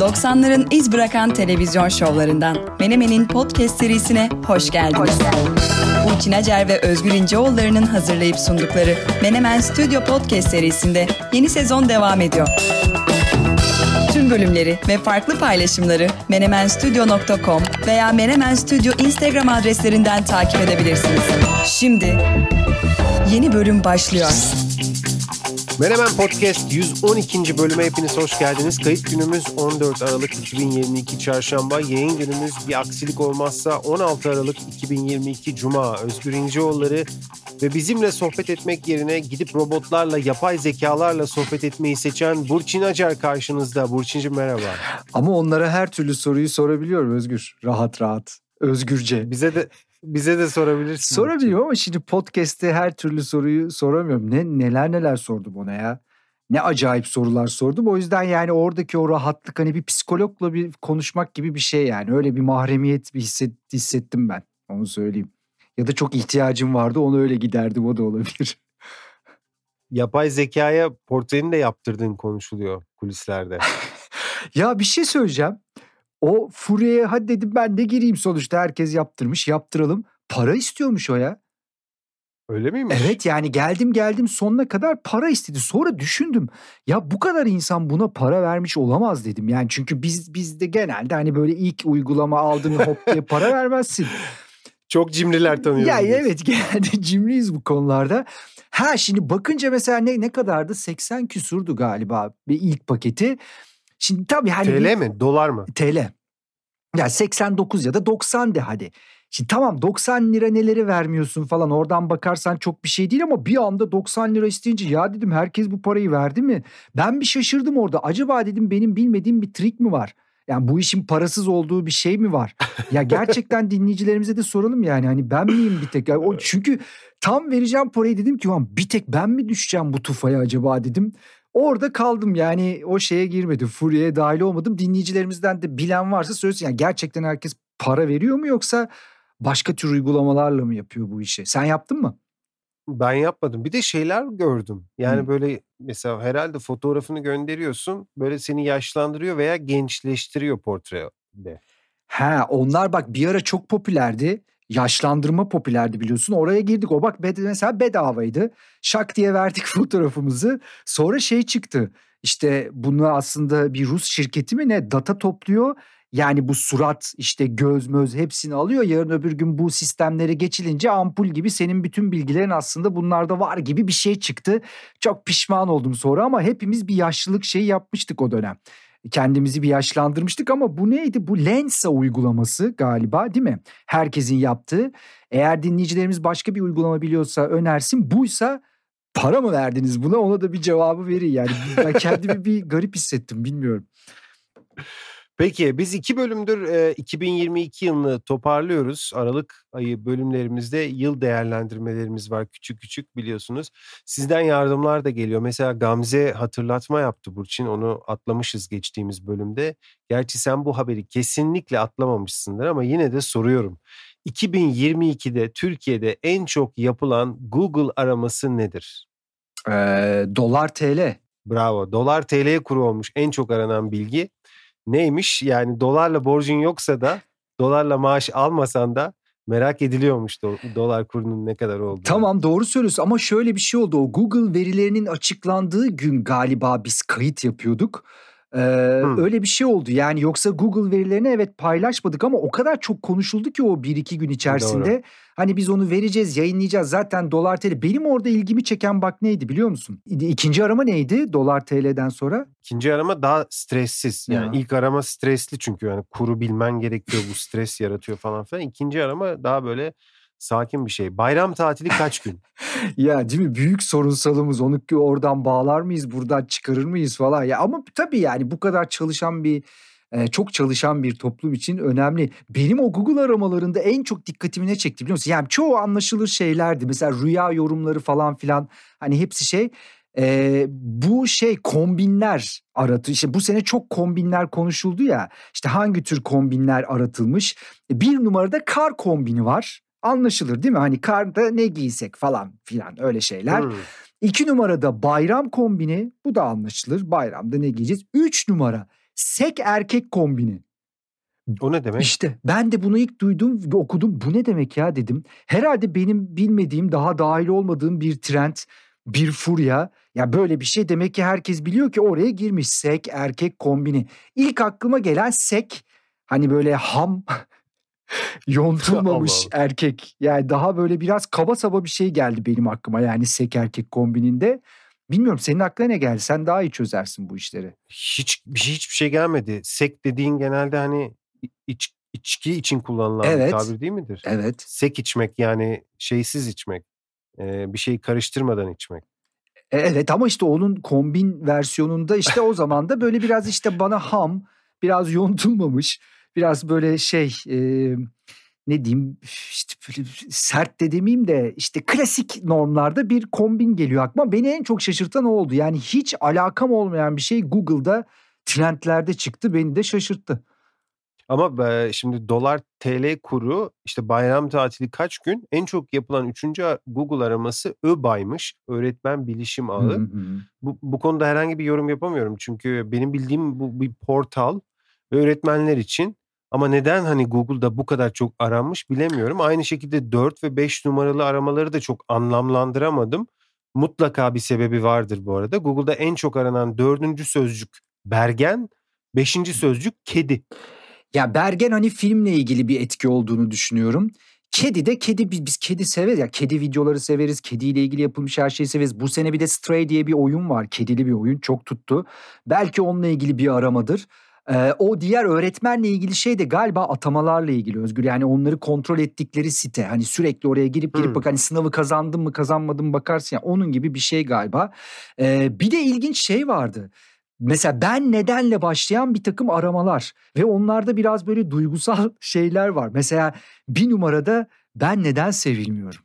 90'ların iz bırakan televizyon şovlarından Menemen'in podcast serisine hoş geldiniz. Burçin Acar ve Özgür İnceoğulları'nın hazırlayıp sundukları Menemen Stüdyo Podcast serisinde yeni sezon devam ediyor. Tüm bölümleri ve farklı paylaşımları menemenstudio.com veya Menemen Stüdyo Instagram adreslerinden takip edebilirsiniz. Şimdi yeni bölüm başlıyor. Menemen Podcast 112. bölüme hepiniz hoş geldiniz. Kayıt günümüz 14 Aralık 2022 Çarşamba. Yayın günümüz bir aksilik olmazsa 16 Aralık 2022 Cuma. Özgür İnceoğulları ve bizimle sohbet etmek yerine gidip robotlarla, yapay zekalarla sohbet etmeyi seçen Burçin Acar karşınızda. Burçincim merhaba. Ama onlara her türlü soruyu sorabiliyorum Özgür. Rahat rahat, özgürce. Bize de sorabilirsin. Sorabiliyorum ama şimdi podcast'te her türlü soruyu soramıyorum. Neler sordum ona ya. Ne acayip sorular sordum. O yüzden yani oradaki o rahatlık hani bir psikologla bir konuşmak gibi bir şey yani. Öyle bir mahremiyet bir hissettim ben. Onu söyleyeyim. Ya da çok ihtiyacım vardı. Onu öyle giderdim. O da olabilir. Yapay zekaya portreni de yaptırdığın konuşuluyor kulislerde. Ya bir şey söyleyeceğim. O Furya'ya hadi dedim ben de gireyim sonuçta herkes yaptırmış yaptıralım. Para istiyormuş o ya. Öyle miymiş? Evet yani geldim sonuna kadar para istedi. Sonra düşündüm ya bu kadar insan buna para vermiş olamaz dedim. Yani çünkü biz de genelde hani böyle ilk uygulama aldığın hop diye para vermezsin. Çok cimriler tanıyoruz. Ya biz. Evet genelde cimriyiz bu konularda. Ha şimdi bakınca mesela ne kadardı? 80 küsurdu galiba bir ilk paketi. Şimdi tabii hani TL mi? Dolar mı? TL. Yani 89 ya da 90 de hadi. Şimdi tamam 90 lira neleri vermiyorsun falan oradan bakarsan çok bir şey değil ama bir anda 90 lira isteyince ya dedim herkes bu parayı verdi mi? Ben bir şaşırdım orada. Acaba dedim benim bilmediğim bir trik mi var? Yani bu işin parasız olduğu bir şey mi var? Ya gerçekten dinleyicilerimize de soralım yani. Hani ben miyim bir tek? Yani çünkü tam vereceğim parayı dedim ki ulan bir tek ben mi düşeceğim bu tufaya acaba dedim. Orada kaldım yani o şeye girmedim. Furya'ya dahil olmadım. Dinleyicilerimizden de bilen varsa söylesin. Yani gerçekten herkes para veriyor mu yoksa başka tür uygulamalarla mı yapıyor bu işi? Sen yaptın mı? Ben yapmadım. Bir de şeyler gördüm. Yani böyle mesela herhalde fotoğrafını gönderiyorsun. Böyle seni yaşlandırıyor veya gençleştiriyor portrede. Ha onlar bak bir ara çok popülerdi. Yaşlandırma popülerdi biliyorsun. Oraya girdik. O bak mesela bedavaydı. Şak diye verdik fotoğrafımızı. Sonra şey çıktı. İşte bunu aslında bir Rus şirketi mi ne data topluyor. Yani bu surat işte göz möz hepsini alıyor. Yarın öbür gün bu sistemlere geçilince ampul gibi senin bütün bilgilerin aslında bunlarda var gibi bir şey çıktı. Çok pişman oldum sonra ama hepimiz bir yaşlılık şeyi yapmıştık o dönem. Kendimizi bir yaşlandırmıştık ama bu neydi? Bu Lensa uygulaması galiba değil mi? Herkesin yaptığı. Eğer dinleyicilerimiz başka bir uygulama biliyorsa önersin. Buysa para mı verdiniz buna? Ona da bir cevabı verin yani. Ben kendimi bir garip hissettim bilmiyorum. Peki biz 2 bölümdür 2022 yılını toparlıyoruz. Aralık ayı bölümlerimizde yıl değerlendirmelerimiz var küçük küçük biliyorsunuz. Sizden yardımlar da geliyor. Mesela Gamze hatırlatma yaptı Burçin. Onu atlamışız geçtiğimiz bölümde. Gerçi sen bu haberi kesinlikle atlamamışsındır ama yine de soruyorum. 2022'de Türkiye'de en çok yapılan Google araması nedir? Dolar TL. Bravo. Dolar TL kuru olmuş en çok aranan bilgi. Neymiş yani dolarla borcun yoksa da dolarla maaş almasan da merak ediliyormuş dolar kurunun ne kadar olduğunu. Tamam doğru söylüyorsun ama şöyle bir şey oldu o Google verilerinin açıklandığı gün galiba biz kayıt yapıyorduk. Öyle bir şey oldu yani yoksa Google verilerini evet paylaşmadık ama o kadar çok konuşuldu ki o 1-2 gün içerisinde. Doğru. Hani biz onu vereceğiz yayınlayacağız zaten dolar TL. Benim orada ilgimi çeken bak neydi biliyor musun? İkinci arama neydi dolar TL'den sonra? İkinci arama daha stressiz yani ilk arama stresli çünkü yani kuru bilmen gerekiyor bu stres yaratıyor falan filan. İkinci arama daha böyle sakin bir şey. Bayram tatili kaç gün? Ya değil mi? Büyük sorunsalımız. Onu oradan bağlar mıyız? Buradan çıkarır mıyız falan. Ya ama tabii yani bu kadar çalışan bir çok çalışan bir toplum için önemli. Benim o Google aramalarında en çok dikkatimi ne çekti biliyor musun? Yani çoğu anlaşılır şeylerdi. Mesela rüya yorumları falan filan. Hani hepsi şey. Bu şey kombinler aratı. İşte bu sene çok kombinler konuşuldu ya. İşte hangi tür kombinler aratılmış? 1 numarada kar kombini var. Anlaşılır değil mi? Hani karda ne giysek falan filan öyle şeyler. 2 numarada bayram kombini. Bu da anlaşılır. Bayramda ne giyeceğiz? 3 numara Sek erkek kombini. O ne demek? İşte ben de bunu ilk duydum, okudum. Bu ne demek ya dedim. Herhalde benim bilmediğim, daha dahil olmadığım bir trend, bir furya. Ya böyle bir şey demek ki herkes biliyor ki oraya girmiş. Sek erkek kombini. İlk aklıma gelen sek, hani böyle ham, yontulmamış erkek. Yani daha böyle biraz kaba saba bir şey geldi benim aklıma. Yani sek erkek kombininde. Bilmiyorum, senin aklına ne geldi? Sen daha iyi çözersin bu işleri. Hiçbir şey gelmedi. Sek dediğin genelde hani içki için kullanılan bir tabir değil midir? Evet. Sek içmek, yani şeysiz içmek. Bir şeyi karıştırmadan içmek. Evet, ama işte onun kombin versiyonunda işte o zaman da böyle biraz işte bana ham, biraz yontulmamış, biraz böyle şey ne diyeyim, işte böyle sert de demeyeyim de işte klasik normlarda bir kombin geliyor aklıma. Beni en çok şaşırtan o oldu. Yani hiç alakam olmayan bir şey Google'da trendlerde çıktı, beni de şaşırttı. Ama şimdi dolar TL kuru, işte bayram tatili kaç gün, en çok yapılan 3. Google araması ÖBA'ymış. Öğretmen bilişim ağı. Bu konuda herhangi bir yorum yapamıyorum. Çünkü benim bildiğim bu bir portal ve öğretmenler için. Ama neden hani Google'da bu kadar çok aranmış bilemiyorum. Aynı şekilde 4 ve 5 numaralı aramaları da çok anlamlandıramadım. Mutlaka bir sebebi vardır bu arada. Google'da en çok aranan 4. sözcük Bergen, 5. sözcük kedi. Ya Bergen hani filmle ilgili bir etki olduğunu düşünüyorum. Kedi de biz kedi severiz. Ya kedi videoları severiz. Kediyle ilgili yapılmış her şeyi severiz. Bu sene bir de Stray diye bir oyun var. Kedili bir oyun, çok tuttu. Belki onunla ilgili bir aramadır. O diğer öğretmenle ilgili şey de galiba atamalarla ilgili Özgür. Yani onları kontrol ettikleri site. Hani sürekli oraya girip bak hani sınavı kazandın mı kazanmadın mı bakarsın. Yani onun gibi bir şey galiba. Bir de ilginç şey vardı. Mesela ben nedenle başlayan bir takım aramalar ve onlarda biraz böyle duygusal şeyler var. Mesela 1 numarada ben neden sevilmiyorum?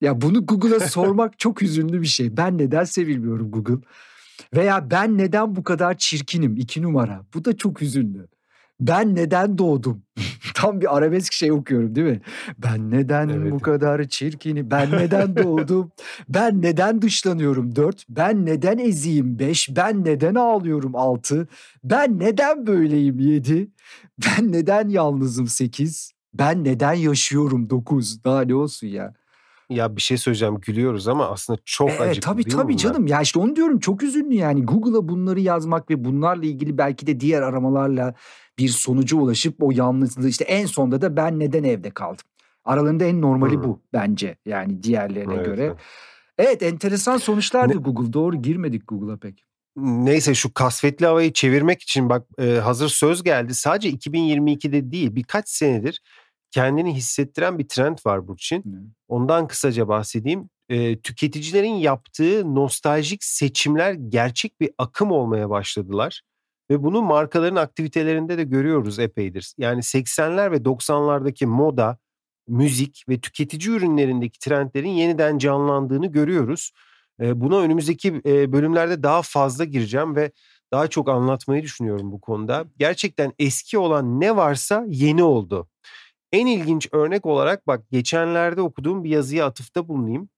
Ya bunu Google'a sormak çok üzüldü bir şey. Ben neden sevilmiyorum Google? Veya ben neden bu kadar çirkinim? 2 numara. Bu da çok üzüldü. Ben neden doğdum? Tam bir arabesk şey okuyorum değil mi? Ben neden bu kadar çirkinim? Ben neden doğdum? Ben neden dışlanıyorum? 4. Ben neden eziyim? 5. Ben neden ağlıyorum? 6. Ben neden böyleyim? 7. Ben neden yalnızım? 8. Ben neden yaşıyorum? 9. Daha ne olsun ya? Ya bir şey söyleyeceğim, gülüyoruz ama aslında çok acıklı tabii, değil mi? Tabii canım, ya işte onu diyorum, çok üzünlü yani. Google'a bunları yazmak ve bunlarla ilgili belki de diğer aramalarla bir sonuca ulaşıp o yalnızlığı, işte en sonda da ben neden evde kaldım. Aralarında en normali bu bence yani diğerlerine göre. Evet, enteresan sonuçlardı Google. Doğru, girmedik Google'a pek. Neyse, şu kasvetli havayı çevirmek için bak hazır söz geldi. Sadece 2022'de değil, birkaç senedir kendini hissettiren bir trend var Burçin. Ondan kısaca bahsedeyim. Tüketicilerin yaptığı nostaljik seçimler gerçek bir akım olmaya başladılar. Ve bunu markaların aktivitelerinde de görüyoruz epeydir. Yani 80'ler ve 90'lardaki moda, müzik ve tüketici ürünlerindeki trendlerin yeniden canlandığını görüyoruz. Buna önümüzdeki bölümlerde daha fazla gireceğim ve daha çok anlatmayı düşünüyorum bu konuda. Gerçekten eski olan ne varsa yeni oldu. En ilginç örnek olarak bak, geçenlerde okuduğum bir yazıya atıfta bulunayım.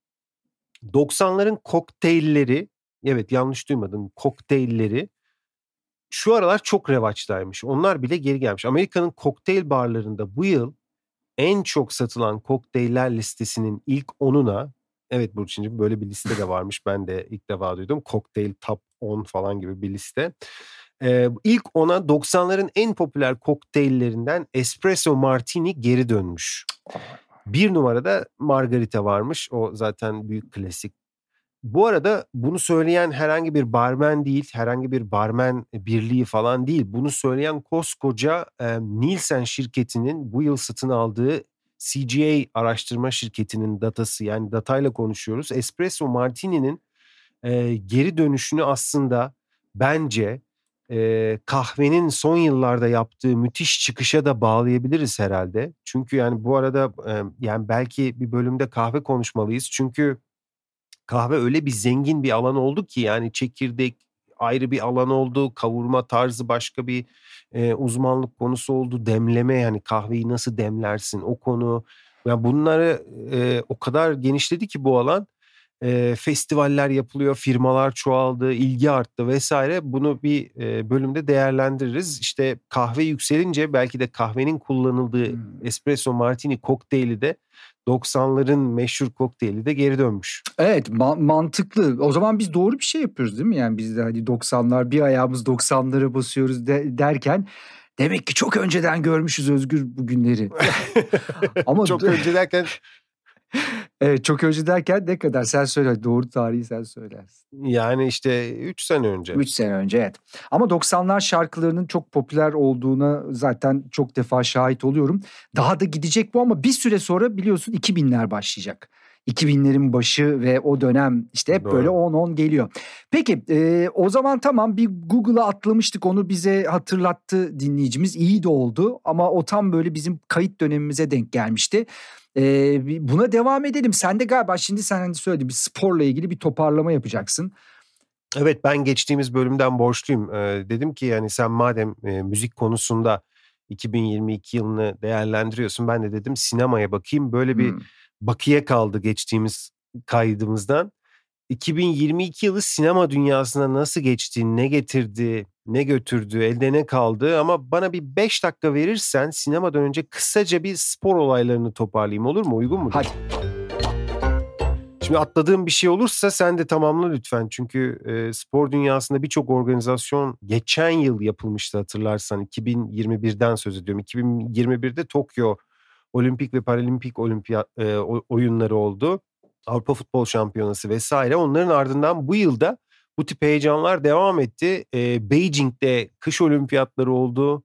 90'ların kokteylleri, evet yanlış duymadın, kokteylleri şu aralar çok revaçtaymış. Onlar bile geri gelmiş. Amerika'nın kokteyl barlarında bu yıl en çok satılan kokteyller listesinin ilk 10'una, evet Burçin'cim böyle bir liste de varmış, ben de ilk defa duydum. Kokteyl Top 10 falan gibi bir liste. İlk ona 90'ların en popüler kokteyllerinden Espresso Martini geri dönmüş. 1 numarada Margarita varmış. O zaten büyük klasik. Bu arada bunu söyleyen herhangi bir barmen değil, herhangi bir barmen birliği falan değil. Bunu söyleyen koskoca Nielsen şirketinin bu yıl satın aldığı CGA araştırma şirketinin datası. Yani datayla konuşuyoruz. Espresso Martini'nin geri dönüşünü aslında bence kahvenin son yıllarda yaptığı müthiş çıkışa da bağlayabiliriz herhalde. Çünkü yani bu arada yani belki bir bölümde kahve konuşmalıyız. Çünkü kahve öyle bir zengin bir alan oldu ki, yani çekirdek ayrı bir alan oldu, kavurma tarzı başka bir uzmanlık konusu oldu, demleme, yani kahveyi nasıl demlersin o konu. Yani bunları o kadar genişledi ki bu alan. festivaller yapılıyor, firmalar çoğaldı, ilgi arttı vesaire. Bunu bir bölümde değerlendiririz. İşte kahve yükselince belki de kahvenin kullanıldığı espresso martini kokteyli de 90'ların meşhur kokteyli de geri dönmüş. Evet, mantıklı. O zaman biz doğru bir şey yapıyoruz değil mi? Yani biz de hani 90'lar, bir ayağımız 90'lara basıyoruz derken demek ki çok önceden görmüşüz Özgür bu günleri. Ama çok önce derken evet, çok önce derken ne kadar? Sen söyle, doğru tarihi sen söylersin. Yani işte 3 sene önce. 3 sene önce, evet. Ama 90'lar şarkılarının çok popüler olduğuna zaten çok defa şahit oluyorum. Daha da gidecek bu ama bir süre sonra biliyorsun 2000'ler başlayacak. 2000'lerin başı ve o dönem işte hep doğru. Böyle 10-10 geliyor. Peki o zaman tamam, bir Google'a atlamıştık, onu bize hatırlattı dinleyicimiz. İyi de oldu ama o tam böyle bizim kayıt dönemimize denk gelmişti. Buna devam edelim. Sen de galiba şimdi sen hani söyledin, bir sporla ilgili bir toparlama yapacaksın. Evet, ben geçtiğimiz bölümden borçluyum. Dedim ki yani sen madem müzik konusunda 2022 yılını değerlendiriyorsun, ben de dedim sinemaya bakayım. Böyle bir bakiye kaldı geçtiğimiz kaydımızdan. 2022 yılı sinema dünyasına nasıl geçti, ne getirdi, ne götürdü, elde ne kaldı? Ama bana bir 5 dakika verirsen sinemadan önce kısaca bir spor olaylarını toparlayayım, olur mu? Uygun mu? Hadi. Şimdi atladığım bir şey olursa sen de tamamla lütfen. Çünkü spor dünyasında birçok organizasyon geçen yıl yapılmıştı, hatırlarsan. 2021'den söz ediyorum. 2021'de Tokyo Olimpik ve Paralimpik oyunları oldu. Avrupa Futbol Şampiyonası vesaire. Onların ardından bu yılda bu tip heyecanlar devam etti. Beijing'de kış olimpiyatları oldu,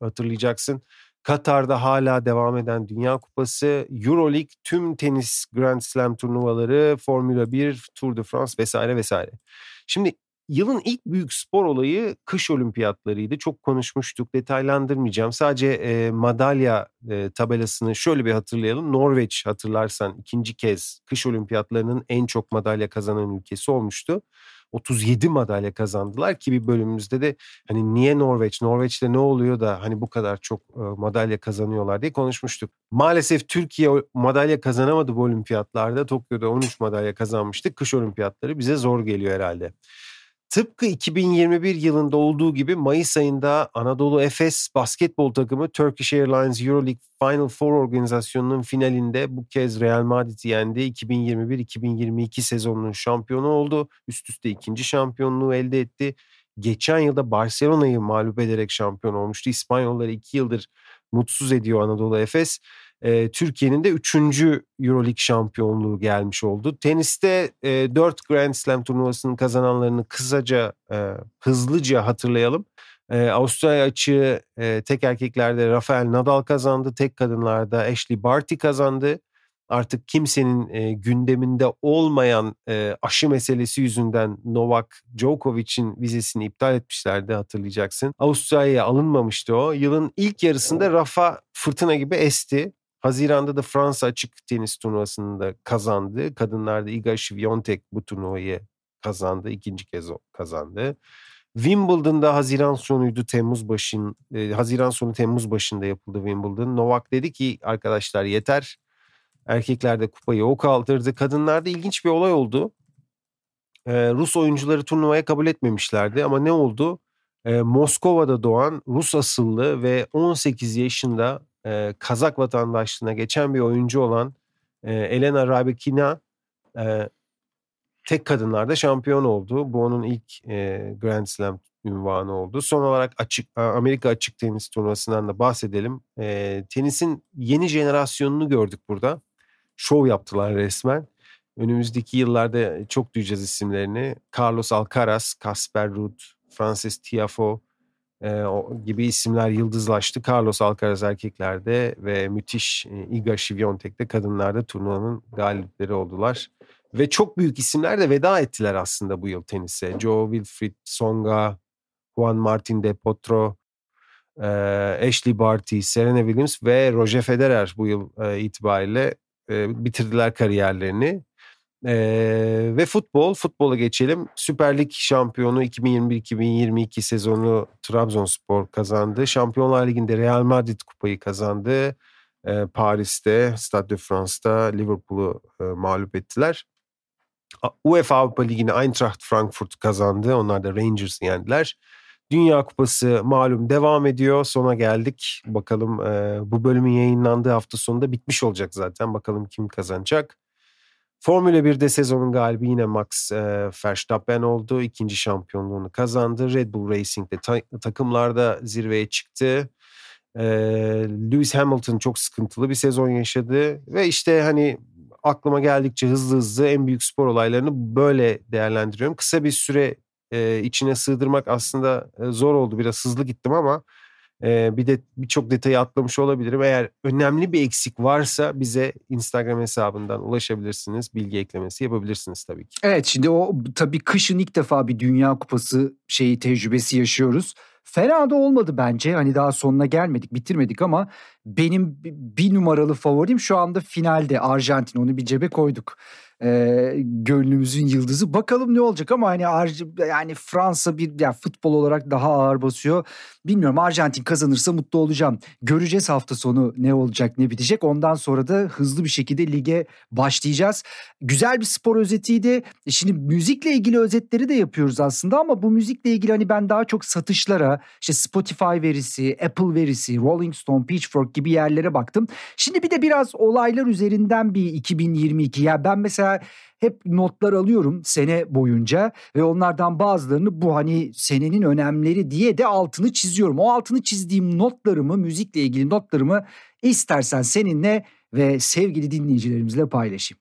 hatırlayacaksın. Katar'da hala devam eden Dünya Kupası, Euroleague, tüm tenis Grand Slam turnuvaları, Formula 1, Tour de France vesaire vesaire. Şimdi yılın ilk büyük spor olayı kış olimpiyatlarıydı. Çok konuşmuştuk, detaylandırmayacağım. Sadece madalya tabelasını şöyle bir hatırlayalım. Norveç, hatırlarsan, ikinci kez kış olimpiyatlarının en çok madalya kazanan ülkesi olmuştu. 37 madalya kazandılar ki bir bölümümüzde de hani niye Norveç, Norveç'te ne oluyor da hani bu kadar çok madalya kazanıyorlar diye konuşmuştuk. Maalesef Türkiye madalya kazanamadı bu olimpiyatlarda. Tokyo'da 13 madalya kazanmıştı. Kış olimpiyatları bize zor geliyor herhalde. Tıpkı 2021 yılında olduğu gibi Mayıs ayında Anadolu Efes basketbol takımı Turkish Airlines Euroleague Final Four organizasyonunun finalinde bu kez Real Madrid'i yendi. 2021-2022 sezonunun şampiyonu oldu. Üst üste ikinci şampiyonluğu elde etti. Geçen yılda Barcelona'yı mağlup ederek şampiyon olmuştu. İspanyolları 2 yıldır mutsuz ediyor Anadolu Efes. Türkiye'nin de 3. Euroleague şampiyonluğu gelmiş oldu. Teniste 4 Grand Slam turnuvasının kazananlarını kısaca, hızlıca hatırlayalım. Avustralya açığı tek erkeklerde Rafael Nadal kazandı. Tek kadınlarda Ashley Barty kazandı. Artık kimsenin gündeminde olmayan aşı meselesi yüzünden Novak Djokovic'in vizesini iptal etmişlerdi, hatırlayacaksın. Avustralya'ya alınmamıştı o. Yılın ilk yarısında Rafa fırtına gibi esti. Haziran'da da Fransa açık tenis turnuvasını da kazandı. Kadınlarda Iga Świątek bu turnuvayı kazandı. İkinci kez kazandı. Wimbledon'da Haziran sonu Temmuz başında yapıldı Wimbledon. Novak dedi ki arkadaşlar yeter. Erkeklerde kupayı o kaldırdı. Kadınlarda ilginç bir olay oldu. Rus oyuncuları turnuvaya kabul etmemişlerdi ama ne oldu? Moskova'da doğan Rus asıllı ve 18 yaşında Kazak vatandaşlığına geçen bir oyuncu olan Elena Rybakina tek kadınlarda şampiyon oldu. Bu onun ilk Grand Slam ünvanı oldu. Son olarak Amerika açık tenis turnuvasından da bahsedelim. Tenisin yeni jenerasyonunu gördük burada. Şov yaptılar resmen. Önümüzdeki yıllarda çok duyacağız isimlerini. Carlos Alcaraz, Casper Ruud, Frances Tiafoe gibi isimler yıldızlaştı. Carlos Alcaraz erkeklerde ve müthiş Iga Świątek'te kadınlarda turnuvanın galipleri oldular. Ve çok büyük isimler de veda ettiler aslında bu yıl tenise. Joe Wilfried Tsonga, Juan Martín de Potro, Ashley Barty, Serena Williams ve Roger Federer bu yıl itibariyle bitirdiler kariyerlerini. Ve futbola geçelim. Süper Lig şampiyonu 2021-2022 sezonu Trabzonspor kazandı. Şampiyonlar Ligi'nde Real Madrid kupayı kazandı. Paris'te, Stade de France'ta Liverpool'u mağlup ettiler. UEFA Avrupa Ligi'ni Eintracht Frankfurt kazandı. Onlar da Rangers'ı yendiler. Dünya Kupası malum devam ediyor. Sona geldik. Bakalım bu bölümün yayınlandığı hafta sonunda bitmiş olacak zaten. Bakalım kim kazanacak. Formula 1'de sezonun galibi yine Max Verstappen oldu. İkinci şampiyonluğunu kazandı. Red Bull Racing'de takımlarda zirveye çıktı. Lewis Hamilton çok sıkıntılı bir sezon yaşadı. Ve işte hani aklıma geldikçe hızlı hızlı en büyük spor olaylarını böyle değerlendiriyorum. Kısa bir süre içine sığdırmak aslında zor oldu. Biraz hızlı gittim ama bir de birçok detayı atlamış olabilirim. Eğer önemli bir eksik varsa bize Instagram hesabından ulaşabilirsiniz. Bilgi eklemesi yapabilirsiniz tabii ki. Evet, şimdi o tabii kışın ilk defa bir Dünya Kupası tecrübesi yaşıyoruz. Fena da olmadı bence. Hani daha sonuna gelmedik, bitirmedik ama benim bir numaralı favorim şu anda finalde Arjantin. Onu bir cebe koyduk. Gönlümüzün yıldızı. Bakalım ne olacak ama hani Fransa futbol olarak daha ağır basıyor. Bilmiyorum, Arjantin kazanırsa mutlu olacağım. Göreceğiz hafta sonu ne olacak, ne bitecek. Ondan sonra da hızlı bir şekilde lige başlayacağız. Güzel bir spor özetiydi. Şimdi müzikle ilgili özetleri de yapıyoruz aslında ama bu müzikle ilgili hani ben daha çok satışlara, işte Spotify verisi, Apple verisi, Rolling Stone, Pitchfork gibi yerlere baktım. Şimdi bir de biraz olaylar üzerinden bir 2022. Ben mesela hep notlar alıyorum sene boyunca ve onlardan bazılarını bu senenin önemleri diye de altını çiziyorum. O altını çizdiğim notlarımı, müzikle ilgili notlarımı istersen seninle ve sevgili dinleyicilerimizle paylaşayım.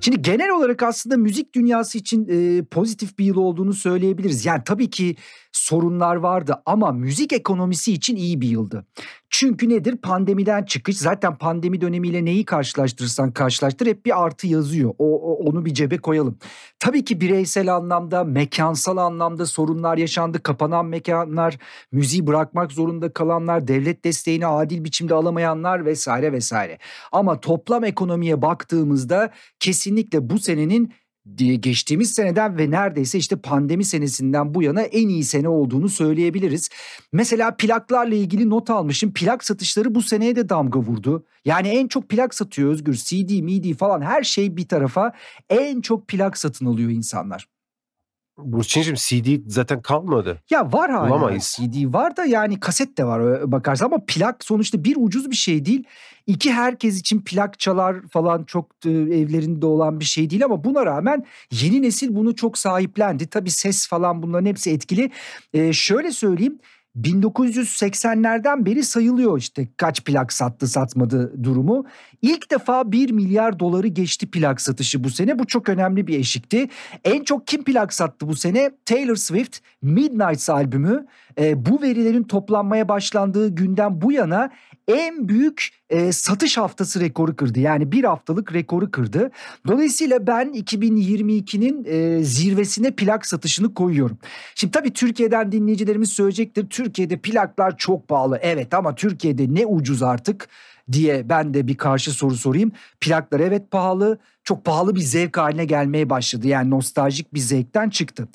Şimdi genel olarak aslında müzik dünyası için pozitif bir yıl olduğunu söyleyebiliriz. Yani tabii ki sorunlar vardı ama müzik ekonomisi için iyi bir yıldı. Çünkü nedir? Pandemiden çıkış. Zaten pandemi dönemiyle neyi karşılaştırırsan karşılaştır hep bir artı yazıyor. Onu bir cebe koyalım. Tabii ki bireysel anlamda, mekansal anlamda sorunlar yaşandı. Kapanan mekanlar, müziği bırakmak zorunda kalanlar, devlet desteğini adil biçimde alamayanlar vesaire vesaire. Ama toplam ekonomiye baktığımızda kesinlikle bu senenin geçtiğimiz seneden ve neredeyse pandemi senesinden bu yana en iyi sene olduğunu söyleyebiliriz. Mesela plaklarla ilgili not almışım. Plak satışları bu seneye de damga vurdu. Yani en çok plak satıyor Özgür. CD, MIDI falan her şey bir tarafa, en çok plak satın alıyor insanlar. Burçin'cim CD zaten kalmadı. Ya var hala. Bulamayız. CD var da kaset de var bakarsan ama plak sonuçta bir ucuz bir şey değil. İki herkes için plak çalar falan çok evlerinde olan bir şey değil ama buna rağmen yeni nesil bunu çok sahiplendi. Tabii ses falan bunların hepsi etkili. Şöyle söyleyeyim. 1980'lerden beri sayılıyor kaç plak sattı satmadı durumu. İlk defa 1 milyar doları geçti plak satışı bu sene. Bu çok önemli bir eşikti. En çok kim plak sattı bu sene? Taylor Swift Midnights albümü. Bu verilerin toplanmaya başlandığı günden bu yana en büyük satış haftası rekoru kırdı. Yani bir haftalık rekoru kırdı. Dolayısıyla ben 2022'nin zirvesine plak satışını koyuyorum. Şimdi tabii Türkiye'den dinleyicilerimiz söyleyecektir. Türkiye'de plaklar çok pahalı. Evet ama Türkiye'de ne ucuz artık diye ben de bir karşı soru sorayım. Plaklar evet pahalı. Çok pahalı bir zevk haline gelmeye başladı. Yani nostaljik bir zevkten çıktı.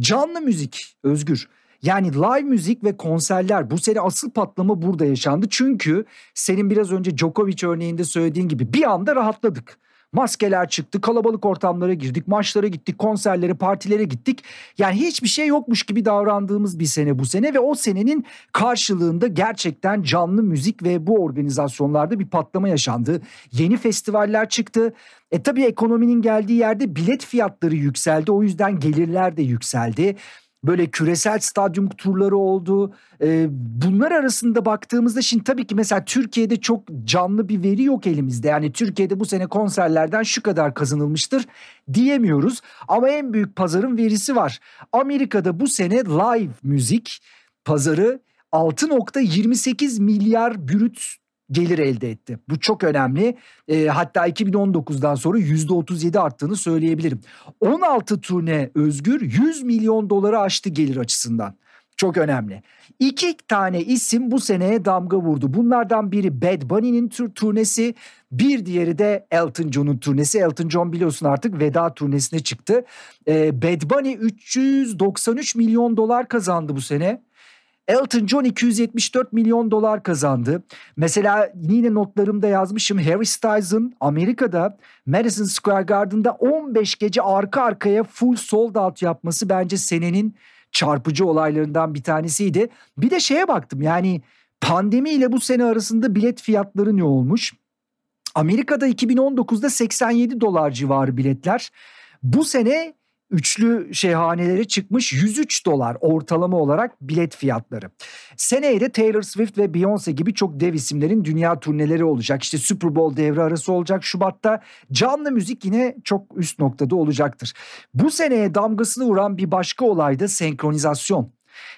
Canlı müzik Özgür. Yani live müzik ve konserler bu sene asıl patlama burada yaşandı. Çünkü senin biraz önce Djokovic örneğinde söylediğin gibi bir anda rahatladık. Maskeler çıktı, kalabalık ortamlara girdik, maçlara gittik, konserlere, partilere gittik. Yani hiçbir şey yokmuş gibi davrandığımız bir sene bu sene ve o senenin karşılığında gerçekten canlı müzik ve bu organizasyonlarda bir patlama yaşandı. Yeni festivaller çıktı. Tabii ekonominin geldiği yerde bilet fiyatları yükseldi. O yüzden gelirler de yükseldi. Böyle küresel stadyum turları oldu. Bunlar arasında baktığımızda şimdi tabii ki mesela Türkiye'de çok canlı bir veri yok elimizde. Yani Türkiye'de bu sene konserlerden şu kadar kazanılmıştır diyemiyoruz. Ama en büyük pazarın verisi var. Amerika'da bu sene live müzik pazarı 6.28 milyar brüt gelir elde etti. Bu çok önemli. Hatta 2019'dan sonra %37 arttığını söyleyebilirim. 16 turne Özgür 100 milyon doları aştı gelir açısından. Çok önemli. 2 tane isim bu seneye damga vurdu. Bunlardan biri Bad Bunny'nin turnesi, bir diğeri de Elton John'un turnesi. Elton John biliyorsun artık veda turnesine çıktı. Bad Bunny 393 milyon dolar kazandı bu sene. Elton John $274 milyon kazandı. Mesela yine notlarımda yazmışım, Harry Styles'ın Amerika'da Madison Square Garden'da 15 gece arka arkaya full sold out yapması bence senenin çarpıcı olaylarından bir tanesiydi. Bir de şeye baktım, yani pandemi ile bu sene arasında bilet fiyatları ne olmuş? Amerika'da 2019'da $87 civarı biletler. Bu sene üçlü hanelere çıkmış $103 ortalama olarak bilet fiyatları. Seneye de Taylor Swift ve Beyoncé gibi çok dev isimlerin dünya turneleri olacak. İşte Super Bowl devre arası olacak Şubat'ta. Canlı müzik yine çok üst noktada olacaktır. Bu seneye damgasını vuran bir başka olay da senkronizasyon.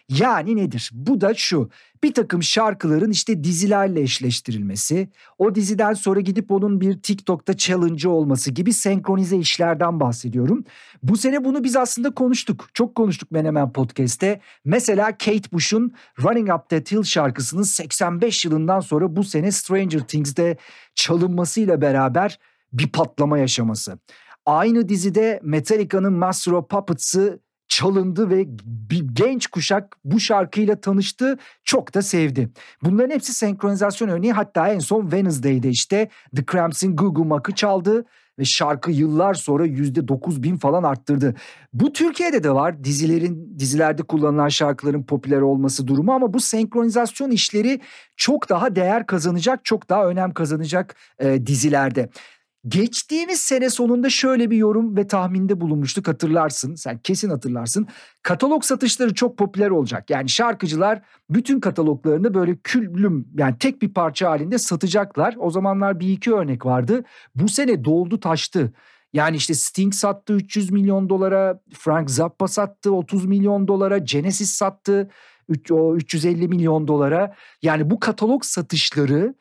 Yani nedir? Bu da şu: bir takım şarkıların işte dizilerle eşleştirilmesi, o diziden sonra gidip onun bir TikTok'ta challenge'ı olması gibi senkronize işlerden bahsediyorum. Bu sene bunu biz aslında konuştuk. Çok konuştuk Menemen Podcast'te. Mesela Kate Bush'un Running Up That Hill şarkısının 85 yılından sonra bu sene Stranger Things'de çalınmasıyla beraber bir patlama yaşaması. Aynı dizide Metallica'nın Master of Puppets'ı çalındı ve genç kuşak bu şarkıyla tanıştı, çok da sevdi. Bunların hepsi senkronizasyon örneği. Hatta en son Wednesday'de işte The Cramps'in Goo Goo Mac'ı çaldı ve şarkı yıllar sonra %9.000 falan arttırdı. Bu Türkiye'de de var, dizilerde kullanılan şarkıların popüler olması durumu, ama bu senkronizasyon işleri çok daha değer kazanacak, çok daha önem kazanacak dizilerde. Geçtiğimiz sene sonunda şöyle bir yorum ve tahminde bulunmuştuk, hatırlarsın. Sen kesin hatırlarsın. Katalog satışları çok popüler olacak. Yani şarkıcılar bütün kataloglarını böyle küllüm, yani tek bir parça halinde satacaklar. O zamanlar bir iki örnek vardı. Bu sene doldu taştı. Yani işte Sting sattı $300 milyon, Frank Zappa sattı $30 milyon, Genesis sattı $350 milyon. Yani bu katalog satışları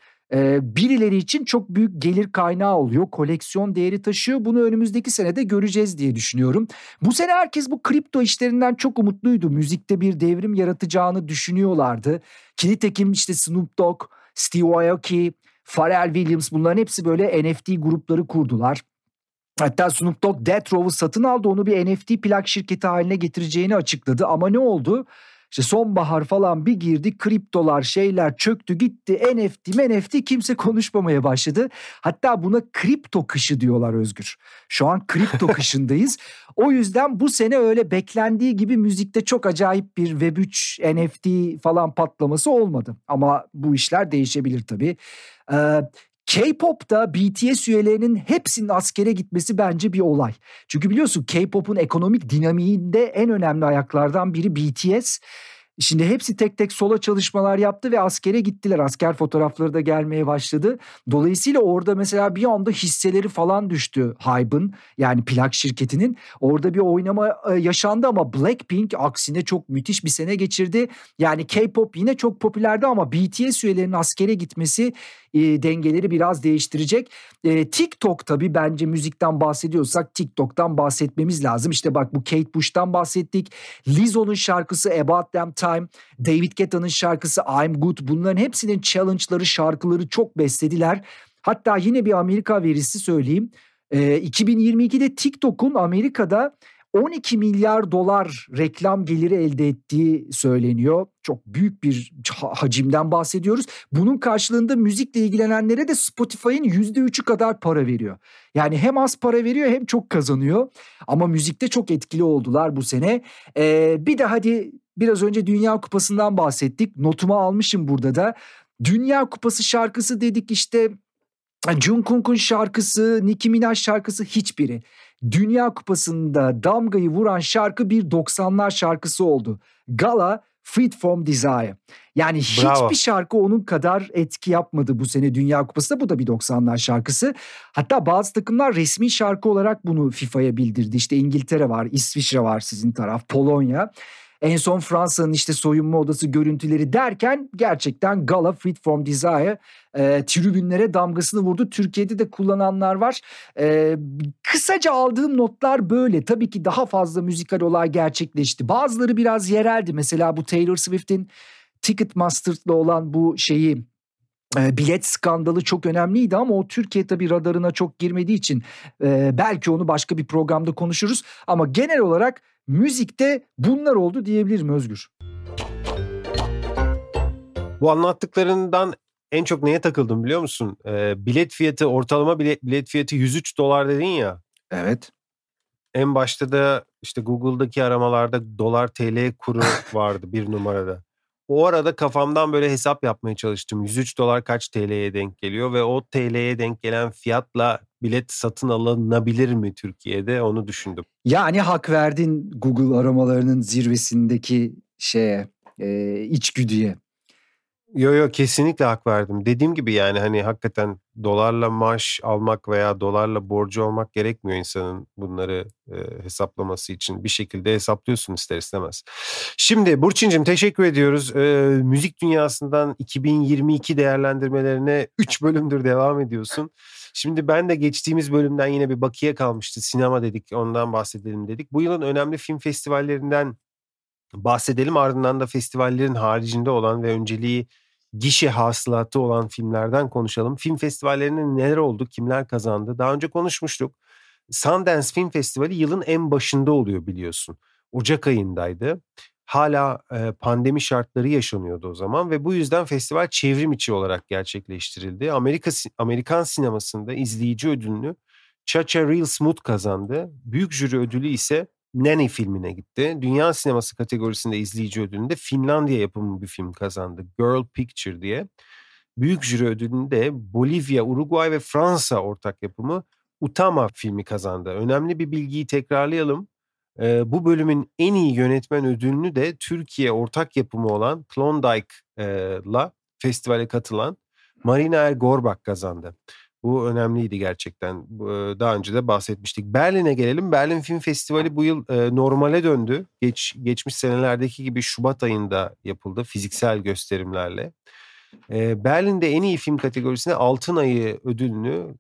birileri için çok büyük gelir kaynağı oluyor. Koleksiyon değeri taşıyor. Bunu önümüzdeki senede göreceğiz diye düşünüyorum. Bu sene herkes bu kripto işlerinden çok umutluydu. Müzikte bir devrim yaratacağını düşünüyorlardı. Nitekim işte Snoop Dogg, Steve Aoki, Pharrell Williams, bunların hepsi böyle NFT grupları kurdular. Hatta Snoop Dogg Death Row'u satın aldı. Onu bir NFT plak şirketi haline getireceğini açıkladı. Ama ne oldu? İşte sonbahar falan bir girdi, kriptolar şeyler çöktü gitti, NFT kimse konuşmamaya başladı. Hatta buna kripto kışı diyorlar Özgür. Şu an kripto kışındayız. O yüzden bu sene öyle beklendiği gibi müzikte çok acayip bir Web3 NFT falan patlaması olmadı. Ama bu işler değişebilir tabii. K-pop'ta BTS üyelerinin hepsinin askere gitmesi bence bir olay. Çünkü biliyorsun K-pop'un ekonomik dinamiğinde en önemli ayaklardan biri BTS. Şimdi hepsi tek tek sola çalışmalar yaptı ve askere gittiler. Asker fotoğrafları da gelmeye başladı. Dolayısıyla orada mesela bir anda hisseleri falan düştü Hybe'ın, yani plak şirketinin. Orada bir oynama yaşandı ama Blackpink aksine çok müthiş bir sene geçirdi. Yani K-pop yine çok popülerdi ama BTS üyelerinin askere gitmesi dengeleri biraz değiştirecek. TikTok tabii, bence müzikten bahsediyorsak TikTok'tan bahsetmemiz lazım. İşte bak, bu Kate Bush'tan bahsettik. Lizzo'nun şarkısı About Them Time, David Guetta'nın şarkısı I'm Good. Bunların hepsinin challenge'ları, şarkıları çok beslediler. Hatta yine bir Amerika verisi söyleyeyim. 2022'de TikTok'un Amerika'da $12 milyar reklam geliri elde ettiği söyleniyor. Çok büyük bir hacimden bahsediyoruz. Bunun karşılığında müzikle ilgilenenlere de Spotify'ın %3'ü kadar para veriyor. Yani hem az para veriyor hem çok kazanıyor. Ama müzikte çok etkili oldular bu sene. Bir de hadi biraz önce Dünya Kupası'ndan bahsettik. Notumu almışım burada da. Dünya Kupası şarkısı dedik işte. Jungkook'un şarkısı, Nicki Minaj şarkısı, hiçbiri. Dünya Kupası'nda damgayı vuran şarkı bir 90'lar şarkısı oldu. Gala, Freed From Desire. Yani hiçbir şarkı onun kadar etki yapmadı bu sene Dünya Kupası'nda. Bu da bir 90'lar şarkısı. Hatta bazı takımlar resmi şarkı olarak bunu FIFA'ya bildirdi. İşte İngiltere var, İsviçre var sizin taraf, Polonya. En son Fransa'nın işte soyunma odası görüntüleri derken gerçekten Gala, Freed From Desire tribünlere damgasını vurdu. Türkiye'de de kullananlar var. Kısaca aldığım notlar böyle. Tabii ki daha fazla müzikal olay gerçekleşti. Bazıları biraz yereldi. Mesela bu Taylor Swift'in Ticketmaster'la olan bu şeyi, bilet skandalı çok önemliydi ama o Türkiye tabii radarına çok girmediği için belki onu başka bir programda konuşuruz. Ama genel olarak müzikte bunlar oldu diyebilirim Özgür. Bu anlattıklarından en çok neye takıldım biliyor musun? Bilet fiyatı, ortalama bilet fiyatı $103 dedin ya. Evet. En başta da işte Google'daki aramalarda dolar TL kuru vardı bir numarada. O arada kafamdan böyle hesap yapmaya çalıştım. $103 kaç TL'ye denk geliyor ve o TL'ye denk gelen fiyatla bilet satın alınabilir mi Türkiye'de, onu düşündüm. Yani hak verdin Google aramalarının zirvesindeki şeye, içgüdüye. Yo, kesinlikle hak verdim. Dediğim gibi yani hani hakikaten dolarla maaş almak veya dolarla borcu olmak gerekmiyor insanın bunları hesaplaması için. Bir şekilde hesaplıyorsun ister istemez. Şimdi Burçin'cim teşekkür ediyoruz. Müzik dünyasından 2022 değerlendirmelerine 3 bölümdür devam ediyorsun. Şimdi ben de geçtiğimiz bölümden yine bir bakiye kalmıştı. Sinema dedik, ondan bahsedelim dedik. Bu yılın önemli film festivallerinden bahsedelim. Ardından da festivallerin haricinde olan ve önceliği gişe hasılatı olan filmlerden konuşalım. Film festivallerinin neler oldu, kimler kazandı? Daha önce konuşmuştuk. Sundance Film Festivali yılın en başında oluyor biliyorsun. Ocak ayındaydı. Hala pandemi şartları yaşanıyordu o zaman ve bu yüzden festival çevrim içi olarak gerçekleştirildi. Amerikan sinemasında izleyici ödülünü Cha-Cha Real Smooth kazandı. Büyük jüri ödülü ise Nanny filmine gitti. Dünya sineması kategorisinde izleyici ödülünde Finlandiya yapımı bir film kazandı. Girl Picture diye. Büyük jüri ödülünde Bolivya, Uruguay ve Fransa ortak yapımı Utama filmi kazandı. Önemli bir bilgiyi tekrarlayalım. Bu bölümün en iyi yönetmen ödülünü de Türkiye ortak yapımı olan Klondike'la festivale katılan Marina Ergorbak kazandı. Bu önemliydi gerçekten. Daha önce de bahsetmiştik. Berlin'e gelelim. Berlin Film Festivali bu yıl normale döndü. Geçmiş senelerdeki gibi Şubat ayında yapıldı fiziksel gösterimlerle. Berlin'de en iyi film kategorisine Altın Ayı ödülünü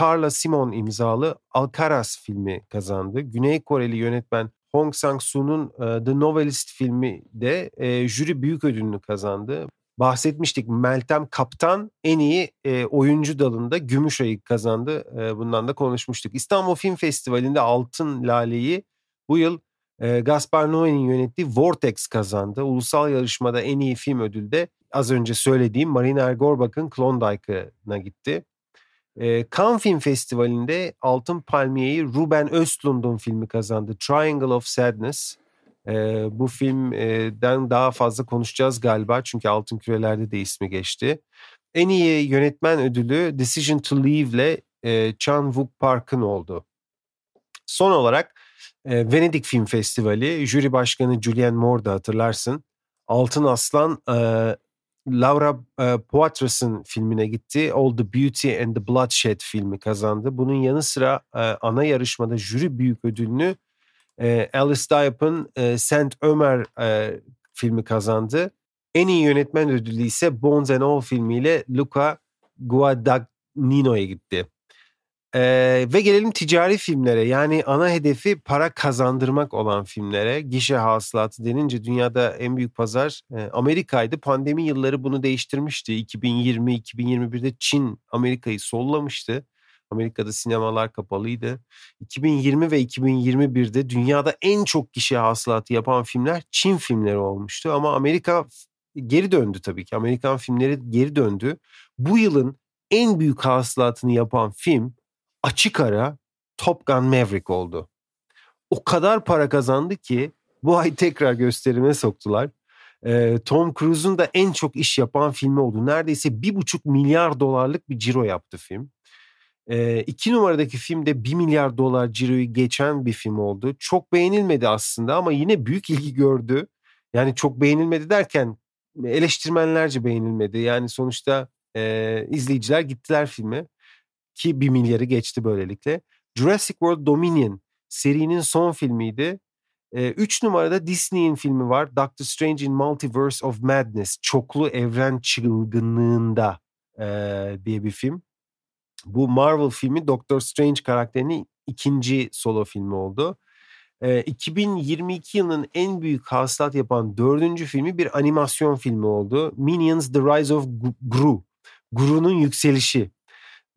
Carla Simon imzalı Alcaraz filmi kazandı. Güney Koreli yönetmen Hong Sang-soo'nun The Novelist filmi de jüri büyük ödülünü kazandı. Bahsetmiştik, Meltem Kaptan en iyi oyuncu dalında Gümüş Ayı kazandı. Bundan da konuşmuştuk. İstanbul Film Festivali'nde Altın Lale'yi bu yıl Gaspar Noé'nin yönettiği Vortex kazandı. Ulusal yarışmada en iyi film ödülü de az önce söylediğim Marina Ergorbak'ın Klondike'ına gitti. Cannes Film Festivali'nde Altın Palmiye'yi Ruben Östlund'un filmi kazandı. Triangle of Sadness. Bu filmden daha fazla konuşacağız galiba çünkü Altın Küreler'de de ismi geçti. En iyi yönetmen ödülü Decision to Leave ile Chan-wook Park'ın oldu. Son olarak Venedik Film Festivali jüri başkanı Julien Morda, hatırlarsın, Altın Aslan Laura Poitras'ın filmine gitti. All the Beauty and the Bloodshed filmi kazandı. Bunun yanı sıra ana yarışmada jüri büyük ödülünü Alice Diop'ın Saint Ömer filmi kazandı. En iyi yönetmen ödülü ise Bones and All filmiyle Luca Guadagnino'ya gitti. Ve gelelim ticari filmlere. Yani ana hedefi para kazandırmak olan filmlere. Gişe hasılatı denince dünyada en büyük pazar Amerika'ydı. Pandemi yılları bunu değiştirmişti. 2020-2021'de Çin Amerika'yı sollamıştı. Amerika'da sinemalar kapalıydı. 2020 ve 2021'de dünyada en çok gişe hasılatı yapan filmler Çin filmleri olmuştu. Ama Amerika geri döndü tabii ki. Amerikan filmleri geri döndü. Bu yılın en büyük hasılatını yapan film açık ara Top Gun Maverick oldu. O kadar para kazandı ki bu ay tekrar gösterime soktular. Tom Cruise'un da en çok iş yapan filmi oldu. Neredeyse $1,5 milyar bir ciro yaptı film. 2 numaradaki film de $1 milyar ciroyu geçen bir film oldu. Çok beğenilmedi aslında ama yine büyük ilgi gördü. Yani çok beğenilmedi derken eleştirmenlerce beğenilmedi. Yani sonuçta izleyiciler gittiler filme ki $1 milyarı geçti böylelikle. Jurassic World Dominion serinin son filmiydi. 3 numarada Disney'in filmi var. Doctor Strange in Multiverse of Madness, çoklu evren çılgınlığında diye bir film. Bu Marvel filmi Doctor Strange karakterinin ikinci solo filmi oldu. 2022 yılının en büyük hasılat yapan 4. filmi bir animasyon filmi oldu. Minions The Rise of Gru. Gru'nun yükselişi.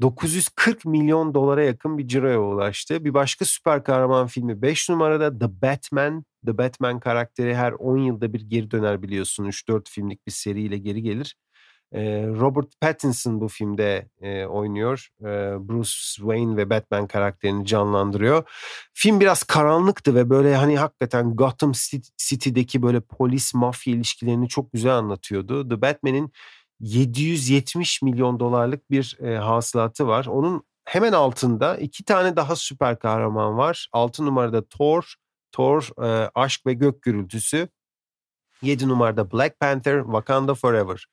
$940 milyon yakın bir ciroya ulaştı. Bir başka süper kahraman filmi 5 numarada The Batman. The Batman karakteri her 10 yılda bir geri döner biliyorsun. 3-4 filmlik bir seriyle geri gelir. Robert Pattinson bu filmde oynuyor. Bruce Wayne ve Batman karakterini canlandırıyor. Film biraz karanlıktı ve böyle hani hakikaten Gotham City'deki böyle polis mafya ilişkilerini çok güzel anlatıyordu. The Batman'in $770 milyon bir hasılatı var. Onun hemen altında iki tane daha süper kahraman var. 6 numarada Thor, Aşk ve Gök Gürültüsü. 7 numarada Black Panther, Wakanda Forever.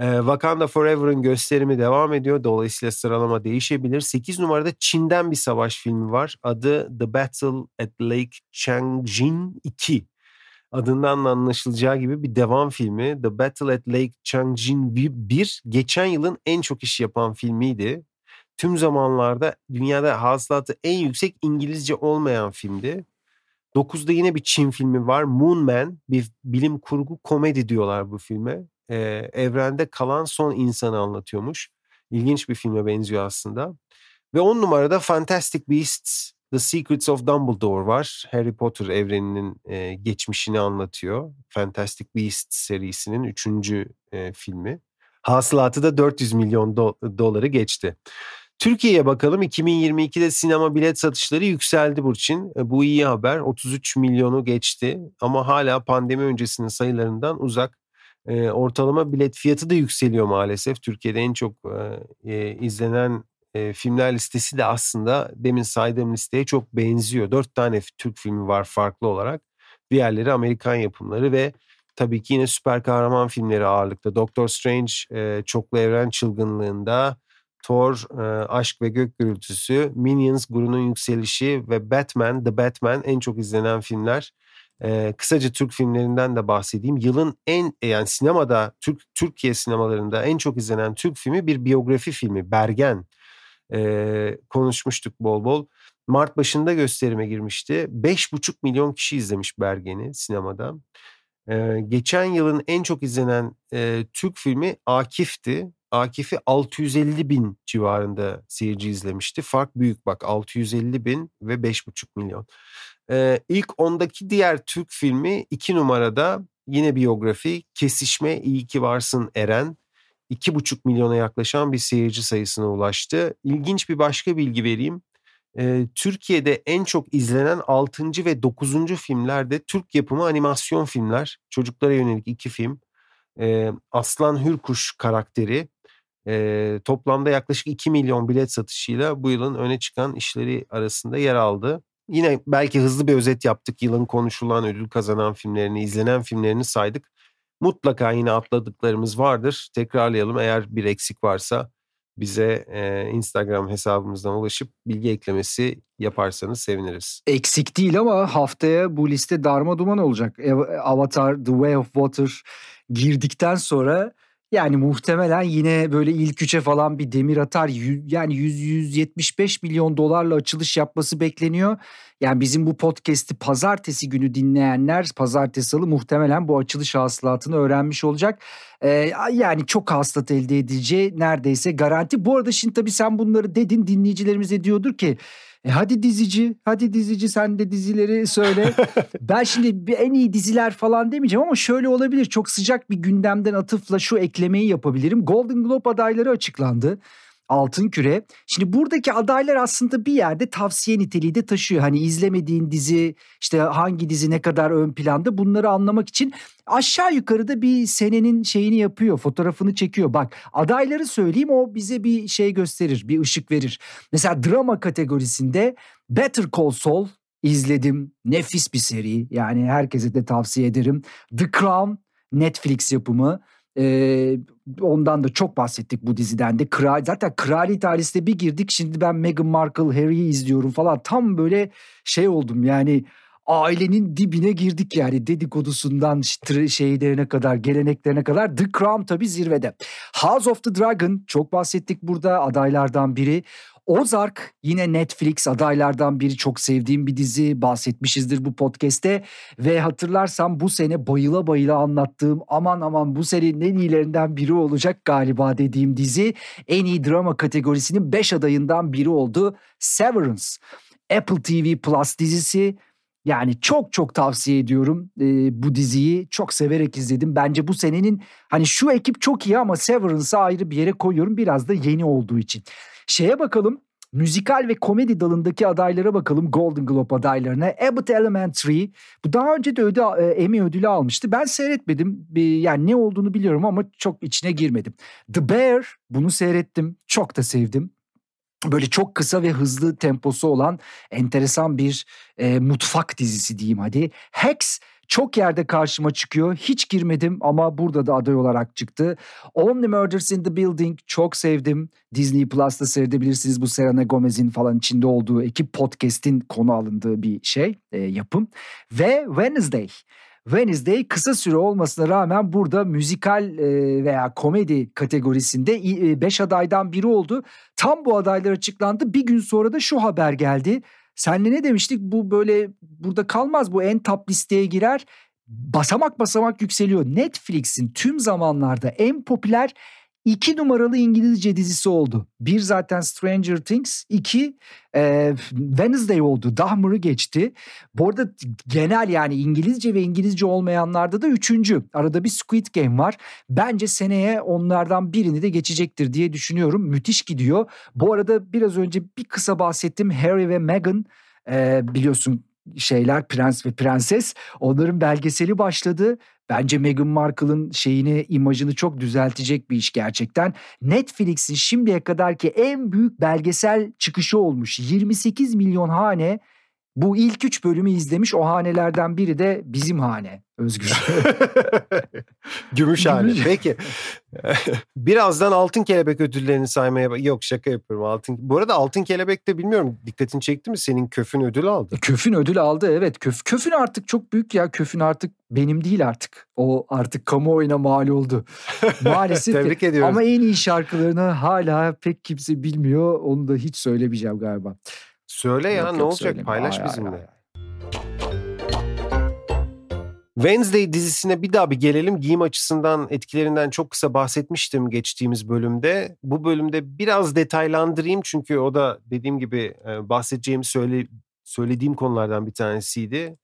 Wakanda Forever'ın gösterimi devam ediyor. Dolayısıyla sıralama değişebilir. 8 numarada Çin'den bir savaş filmi var. Adı The Battle at Lake Changjin 2. Adından da anlaşılacağı gibi bir devam filmi. The Battle at Lake Changjin 1 geçen yılın en çok iş yapan filmiydi. Tüm zamanlarda dünyada hasılatı en yüksek İngilizce olmayan filmdi. 9'da yine bir Çin filmi var. Moon Man, bir bilim kurgu komedi diyorlar bu filme. Evrende kalan son insanı anlatıyormuş. İlginç bir filme benziyor aslında. Ve 10 numarada Fantastic Beasts, The Secrets of Dumbledore var. Harry Potter evreninin geçmişini anlatıyor. Fantastic Beasts serisinin 3. filmi. Hasılatı da $400 milyon geçti. Türkiye'ye bakalım. 2022'de sinema bilet satışları yükseldi Burçin. Bu iyi haber. 33 milyonu geçti. Ama hala pandemi öncesinin sayılarından uzak. Ortalama bilet fiyatı da yükseliyor maalesef. Türkiye'de en çok izlenen filmler listesi de aslında demin saydığım listeye çok benziyor. 4 tane Türk filmi var farklı olarak. Diğerleri Amerikan yapımları ve tabii ki yine süper kahraman filmleri ağırlıkta. Doctor Strange, Çoklu Evren Çılgınlığında, Thor, Aşk ve Gök Gürültüsü, Minions, Guru'nun Yükselişi ve Batman, The Batman en çok izlenen filmler. Kısaca Türk filmlerinden de bahsedeyim. Yılın en sinemada Türkiye sinemalarında en çok izlenen Türk filmi bir biyografi filmi Bergen. Konuşmuştuk bol bol. Mart başında gösterime girmişti. 5,5 milyon kişi izlemiş Bergen'i sinemada. Geçen yılın en çok izlenen Türk filmi Akif'ti. Akif'i 650 bin civarında seyirci izlemişti. Fark büyük bak, 650 bin ve 5,5 milyon. İlk ondaki diğer Türk filmi 2 numarada yine biyografi Kesişme, İyi Ki Varsın Eren. 2,5 milyona yaklaşan bir seyirci sayısına ulaştı. İlginç bir başka bilgi vereyim. Türkiye'de en çok izlenen 6. ve 9. filmler de Türk yapımı animasyon filmler. Çocuklara yönelik 2 film. Aslan Hürkuş karakteri toplamda yaklaşık 2 milyon bilet satışıyla bu yılın öne çıkan işleri arasında yer aldı. Yine belki hızlı bir özet yaptık. Yılın konuşulan, ödül kazanan filmlerini, izlenen filmlerini saydık. Mutlaka yine atladıklarımız vardır. Tekrarlayalım, eğer bir eksik varsa bize Instagram hesabımızdan ulaşıp bilgi eklemesi yaparsanız seviniriz. Eksik değil ama haftaya bu liste darma duman olacak. Avatar, The Way of Water girdikten sonra yani muhtemelen yine böyle ilk 3'e falan bir demir atar. Yani $100-175 milyon açılış yapması bekleniyor. Yani bizim bu podcast'i pazartesi günü dinleyenler, pazartesi salı muhtemelen bu açılış hasılatını öğrenmiş olacak. Yani çok hasılat elde edeceği neredeyse garanti. Bu arada şimdi tabii sen bunları dedin, dinleyicilerimiz de diyordur ki hadi dizici sen de dizileri söyle. Ben şimdi en iyi diziler falan demeyeceğim ama şöyle olabilir. Çok sıcak bir gündemden atıfla şu eklemeyi yapabilirim. Golden Globe adayları açıklandı. Altın Küre. Şimdi buradaki adaylar aslında bir yerde tavsiye niteliği de taşıyor. Hani izlemediğin dizi, işte hangi dizi ne kadar ön planda, bunları anlamak için aşağı yukarıda bir senenin şeyini yapıyor, fotoğrafını çekiyor. Bak adayları söyleyeyim, o bize bir şey gösterir, bir ışık verir. Mesela drama kategorisinde Better Call Saul izledim. Nefis bir seri, yani herkese de tavsiye ederim. The Crown, Netflix yapımı. Ondan da çok bahsettik bu diziden de. Zaten kraliyet ailesine bir girdik. Şimdi ben Meghan Markle, Harry'i izliyorum falan. Tam böyle şey oldum yani, ailenin dibine girdik yani, dedikodusundan şeylerine kadar, geleneklerine kadar. The Crown tabii zirvede. House of the Dragon çok bahsettik burada, adaylardan biri. Ozark yine Netflix adaylardan biri, çok sevdiğim bir dizi, bahsetmişizdir bu podcast'te ve hatırlarsam bu sene bayıla bayıla anlattığım, aman aman bu serinin en iyilerinden biri olacak galiba dediğim dizi en iyi drama kategorisinin 5 adayından biri oldu. Severance, Apple TV Plus dizisi. Yani çok çok tavsiye ediyorum bu diziyi. Çok severek izledim. Bence bu senenin hani şu ekip çok iyi ama Severance'ı ayrı bir yere koyuyorum. Biraz da yeni olduğu için. Şeye bakalım. Müzikal ve komedi dalındaki adaylara bakalım. Golden Globe adaylarına. Abbott Elementary. Bu daha önce de Emmy ödülü almıştı. Ben seyretmedim. Yani ne olduğunu biliyorum ama çok içine girmedim. The Bear. Bunu seyrettim. Çok da sevdim. Böyle çok kısa ve hızlı temposu olan enteresan bir mutfak dizisi diyeyim hadi. Hex çok yerde karşıma çıkıyor. Hiç girmedim ama burada da aday olarak çıktı. Only Murders in the Building çok sevdim. Disney Plus'ta seyredebilirsiniz. Bu Selena Gomez'in falan içinde olduğu ekip, podcast'in konu alındığı bir şey, yapım. Ve Wednesday kısa süre olmasına rağmen burada müzikal veya komedi kategorisinde 5 adaydan biri oldu. Tam bu adaylar açıklandı. Bir gün sonra da şu haber geldi. Senle ne demiştik? Bu böyle burada kalmaz. Bu en top listeye girer. Basamak basamak yükseliyor. Netflix'in tüm zamanlarda en popüler 2 numaralı İngilizce dizisi oldu. Bir zaten Stranger Things, 2 Wednesday oldu. Dahmer'ı geçti. Bu arada genel yani İngilizce ve İngilizce olmayanlarda da 3. Arada bir Squid Game var. Bence seneye onlardan birini de geçecektir diye düşünüyorum. Müthiş gidiyor. Bu arada biraz önce bir kısa bahsettim. Harry ve Meghan biliyorsun şeyler, prens ve prenses. Onların belgeseli başladı. Bence Meghan Markle'ın imajını çok düzeltecek bir iş gerçekten. Netflix'in şimdiye kadarki en büyük belgesel çıkışı olmuş. 28 milyon hane bu ilk 3 bölümü izlemiş. O hanelerden biri de bizim hane Özgür. Gümüşhane. Peki. Birazdan Altın Kelebek ödüllerini saymaya... Yok, şaka yapıyorum. Bu arada Altın Kelebek de bilmiyorum. Dikkatini çekti mi? Senin Köfün ödül aldı. Köfün ödül aldı, evet. Köfün artık çok büyük ya. Köfün artık benim değil artık. O artık kamuoyuna mal oldu. Maalesef. Tebrik ediyoruz. Ama en iyi şarkılarını hala pek kimse bilmiyor. Onu da hiç söylemeyeceğim galiba. Söyle ya, ne olacak? Söyleyeyim. Paylaş bizimle. Ay. Wednesday dizisine bir daha bir gelelim. Giyim açısından etkilerinden çok kısa bahsetmiştim geçtiğimiz bölümde. Bu bölümde biraz detaylandırayım çünkü o da dediğim gibi bahsedeceğim söylediğim konulardan bir tanesiydi.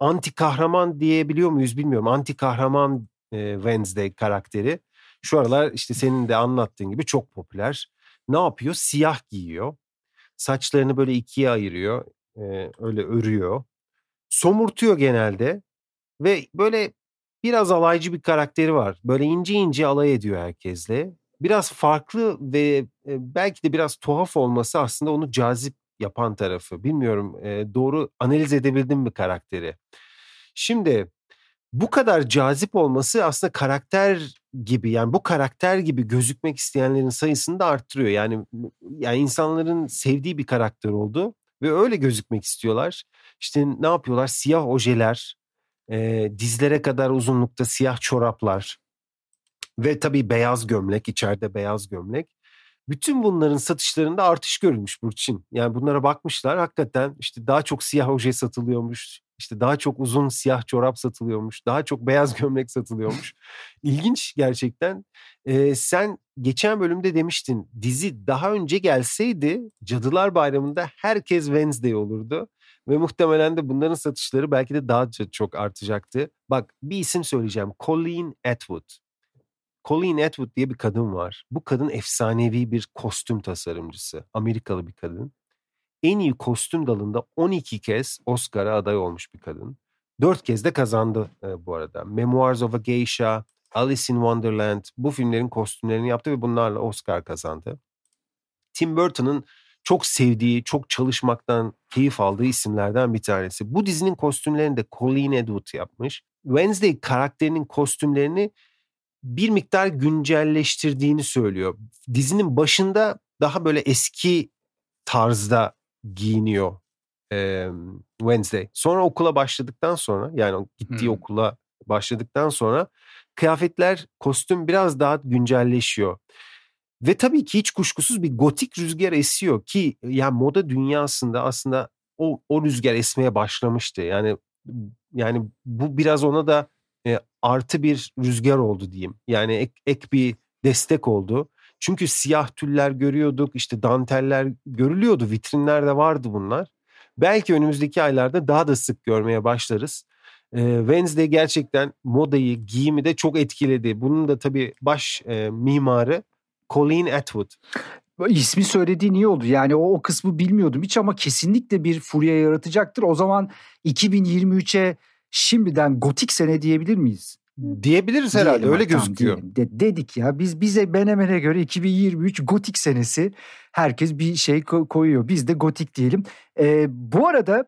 Anti kahraman diyebiliyor muyuz bilmiyorum. Anti kahraman Wednesday karakteri. Şu aralar işte senin de anlattığın gibi çok popüler. Ne yapıyor? Siyah giyiyor. Saçlarını böyle ikiye ayırıyor. Öyle örüyor. Somurtuyor genelde. Ve böyle biraz alaycı bir karakteri var. Böyle ince ince alay ediyor herkesle. Biraz farklı ve belki de biraz tuhaf olması aslında onu cazip yapan tarafı. Bilmiyorum, doğru analiz edebildim mi karakteri? Şimdi bu kadar cazip olması aslında karakter gibi, yani bu karakter gibi gözükmek isteyenlerin sayısını da arttırıyor. Yani insanların sevdiği bir karakter oldu ve öyle gözükmek istiyorlar. İşte ne yapıyorlar? Siyah ojeler, dizlere kadar uzunlukta siyah çoraplar ve tabii beyaz gömlek, içeride beyaz gömlek. Bütün bunların satışlarında artış görülmüş Burçin. Yani bunlara bakmışlar, hakikaten işte daha çok siyah oje satılıyormuş, işte daha çok uzun siyah çorap satılıyormuş, daha çok beyaz gömlek satılıyormuş. İlginç gerçekten. Sen geçen bölümde demiştin, dizi daha önce gelseydi Cadılar Bayramı'nda herkes Wednesday olurdu. Ve muhtemelen de bunların satışları belki de daha çok artacaktı. Bak, bir isim söyleyeceğim. Colleen Atwood. Colleen Atwood diye bir kadın var. Bu kadın efsanevi bir kostüm tasarımcısı. Amerikalı bir kadın. En iyi kostüm dalında 12 kez Oscar'a aday olmuş bir kadın. 4 kez de kazandı bu arada. Memoirs of a Geisha, Alice in Wonderland, bu filmlerin kostümlerini yaptı ve bunlarla Oscar kazandı. Tim Burton'ın çok sevdiği, çok çalışmaktan keyif aldığı isimlerden bir tanesi. Bu dizinin kostümlerini de Colleen Atwood yapmış. Wednesday karakterinin kostümlerini bir miktar güncelleştirdiğini söylüyor. Dizinin başında daha böyle eski tarzda giyiniyor Wednesday. Sonra okula başladıktan sonra, yani gittiği okula başladıktan sonra kıyafetler, kostüm biraz daha güncelleşiyor. Ve tabii ki hiç kuşkusuz bir gotik rüzgar esiyor ki yani moda dünyasında aslında o rüzgar esmeye başlamıştı. Yani bu biraz ona da artı bir rüzgar oldu diyeyim. Yani ek bir destek oldu. Çünkü siyah tüller görüyorduk, işte danteller görülüyordu, vitrinlerde vardı bunlar. Belki önümüzdeki aylarda daha da sık görmeye başlarız. Wednesday gerçekten modayı, giyimi de çok etkiledi. Bunun da tabii baş mimarı Colleen Atwood. İsmi söylediğin iyi oldu. Yani o kısmı bilmiyordum hiç ama kesinlikle bir furya yaratacaktır. O zaman 2023'e şimdiden gotik sene diyebilir miyiz? Diyebiliriz herhalde. Diyelim, öyle gözüküyor. Dedik ya bize Menemen'e göre 2023 gotik senesi, herkes bir şey koyuyor. Biz de gotik diyelim. Bu arada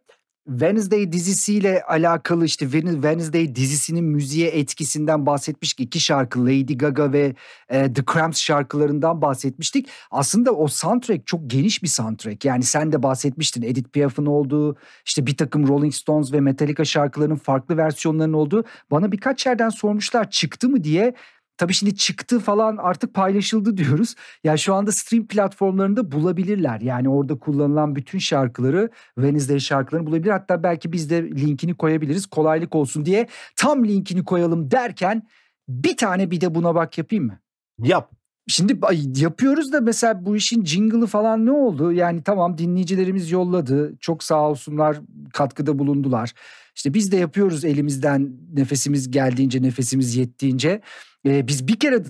Wednesday dizisiyle alakalı işte Wednesday dizisinin müziğe etkisinden bahsetmiştik. 2 şarkı Lady Gaga ve The Cramps şarkılarından bahsetmiştik. Aslında o soundtrack çok geniş bir soundtrack. Yani sen de bahsetmiştin, Edith Piaf'ın olduğu, işte bir takım Rolling Stones ve Metallica şarkılarının farklı versiyonlarının olduğu. Bana birkaç yerden sormuşlar çıktı mı diye. Tabii şimdi çıktı falan artık paylaşıldı diyoruz. Yani şu anda stream platformlarında bulabilirler. Yani orada kullanılan bütün şarkıları, Wednesday şarkılarını bulabilir. Hatta belki biz de linkini koyabiliriz kolaylık olsun diye. Tam linkini koyalım derken bir de buna bak yapayım mı? Yap. Şimdi yapıyoruz da mesela bu işin jingle'ı falan ne oldu? Yani tamam, dinleyicilerimiz yolladı. Çok sağ olsunlar, katkıda bulundular. İşte biz de yapıyoruz elimizden, nefesimiz geldiğince, nefesimiz yettiğince. Biz bir kere...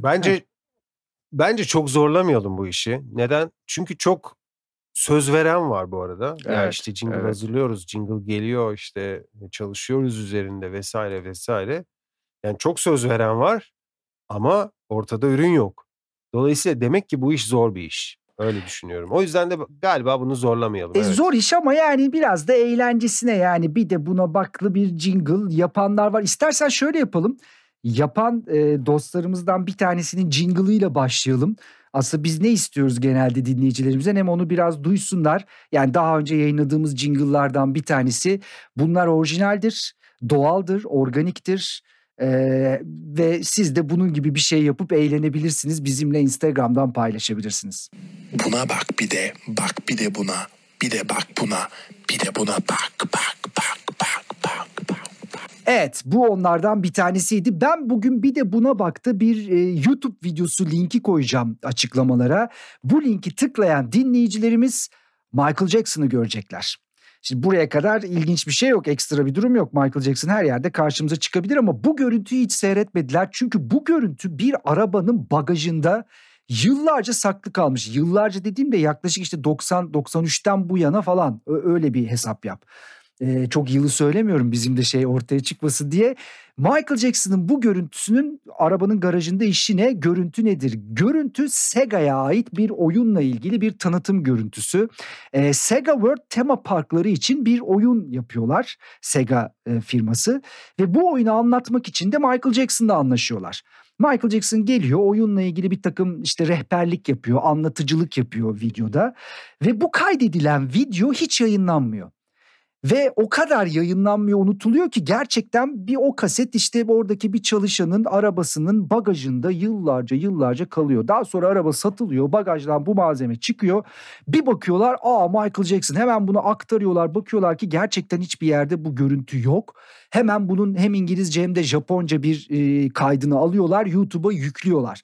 Bence çok zorlamayalım bu işi. Neden? Çünkü çok söz veren var bu arada. Evet, yani işte jingle hazırlıyoruz, jingle geliyor, işte çalışıyoruz üzerinde vesaire. Yani çok söz veren var ama ortada ürün yok. Dolayısıyla demek ki bu iş zor bir iş. Öyle düşünüyorum. O yüzden de galiba bunu zorlamayalım. Evet. Zor iş ama yani biraz da eğlencesine, yani bir de buna baklı bir jingle yapanlar var. İstersen şöyle yapalım. Yapan dostlarımızdan bir tanesinin jingle'ıyla başlayalım. Aslında biz ne istiyoruz genelde dinleyicilerimizden? Hem onu biraz duysunlar. Yani daha önce yayınladığımız jingle'lardan bir tanesi. Bunlar orijinaldir, doğaldır, organiktir. Ve siz de bunun gibi bir şey yapıp eğlenebilirsiniz. Bizimle Instagram'dan paylaşabilirsiniz. Buna bak, bir de bak, bir de buna, bir de bak buna, bir de buna bak. Evet, bu onlardan bir tanesiydi. Ben bugün bir de buna baktı bir YouTube videosu linki koyacağım açıklamalara. Bu linki tıklayan dinleyicilerimiz Michael Jackson'ı görecekler. Şimdi buraya kadar ilginç bir şey yok, ekstra bir durum yok. Michael Jackson her yerde karşımıza çıkabilir ama bu görüntüyü hiç seyretmediler. Çünkü bu görüntü bir arabanın bagajında yıllarca saklı kalmış. Yıllarca dediğimde yaklaşık işte 90-93'ten bu yana falan, öyle bir hesap yap. Çok yılı söylemiyorum bizim de şey ortaya çıkmasın diye. Michael Jackson'ın bu görüntüsünün arabanın garajında işi ne? Görüntü nedir? Görüntü Sega'ya ait bir oyunla ilgili bir tanıtım görüntüsü. Sega World tema parkları için bir oyun yapıyorlar. Sega firması. Ve bu oyunu anlatmak için de Michael Jackson'la anlaşıyorlar. Michael Jackson geliyor, oyunla ilgili bir takım işte rehberlik yapıyor, anlatıcılık yapıyor videoda. Ve bu kaydedilen video hiç yayınlanmıyor. Ve o kadar yayınlanmıyor, unutuluyor ki gerçekten bir o kaset işte oradaki bir çalışanın arabasının bagajında yıllarca kalıyor. Daha sonra araba satılıyor, bagajdan bu malzeme çıkıyor. Bir bakıyorlar, Michael Jackson, hemen bunu aktarıyorlar, bakıyorlar ki gerçekten hiçbir yerde bu görüntü yok. Hemen bunun hem İngilizce hem de Japonca bir kaydını alıyorlar, YouTube'a yüklüyorlar.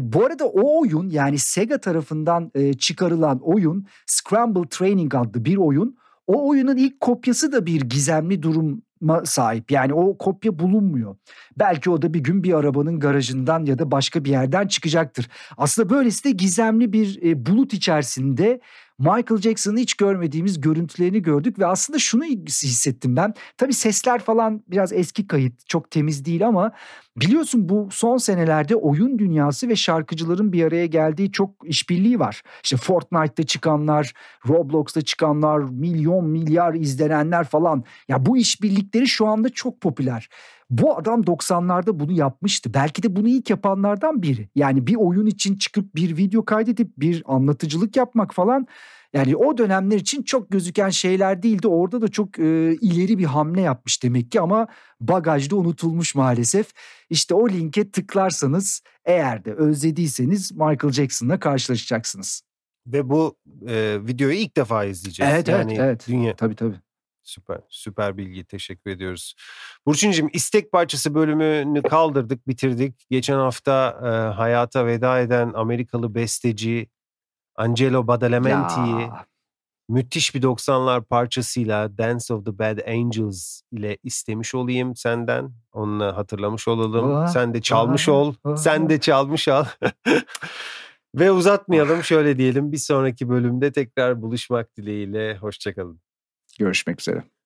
Bu arada o oyun, yani Sega tarafından çıkarılan oyun Scramble Training adlı bir oyun. O oyunun ilk kopyası da bir gizemli duruma sahip. Yani o kopya bulunmuyor. Belki o da bir gün bir arabanın garajından ya da başka bir yerden çıkacaktır. Aslında böylesi de gizemli bir bulut içerisinde Michael Jackson'ın hiç görmediğimiz görüntülerini gördük. Ve aslında şunu hissettim ben. Tabii sesler falan biraz eski kayıt, çok temiz değil ama biliyorsun bu son senelerde oyun dünyası ve şarkıcıların bir araya geldiği çok işbirliği var. İşte Fortnite'da çıkanlar, Roblox'ta çıkanlar, milyon milyar izlenenler falan. Ya bu işbirlikleri şu anda çok popüler. Bu adam 90'larda bunu yapmıştı. Belki de bunu ilk yapanlardan biri. Yani bir oyun için çıkıp bir video kaydedip bir anlatıcılık yapmak falan Yani o dönemler için çok gözüken şeyler değildi. Orada da çok ileri bir hamle yapmış demek ki, ama bagajda unutulmuş maalesef. İşte o linke tıklarsanız, eğer de özlediyseniz, Michael Jackson'la karşılaşacaksınız. Ve bu videoyu ilk defa izleyeceğiz. Evet, yani evet. Dünya... Tabii. Süper bilgi, teşekkür ediyoruz. Burçin'cim, istek parçası bölümünü kaldırdık, bitirdik. Geçen hafta hayata veda eden Amerikalı besteci Angelo Badalamenti'yi müthiş bir 90'lar parçasıyla, Dance of the Bad Angels ile istemiş olayım senden. Onunla hatırlamış olalım. Sen de çalmış ol. Sen de çalmış al. Ve uzatmayalım, şöyle diyelim. Bir sonraki bölümde tekrar buluşmak dileğiyle. Hoşçakalın. Görüşmek üzere.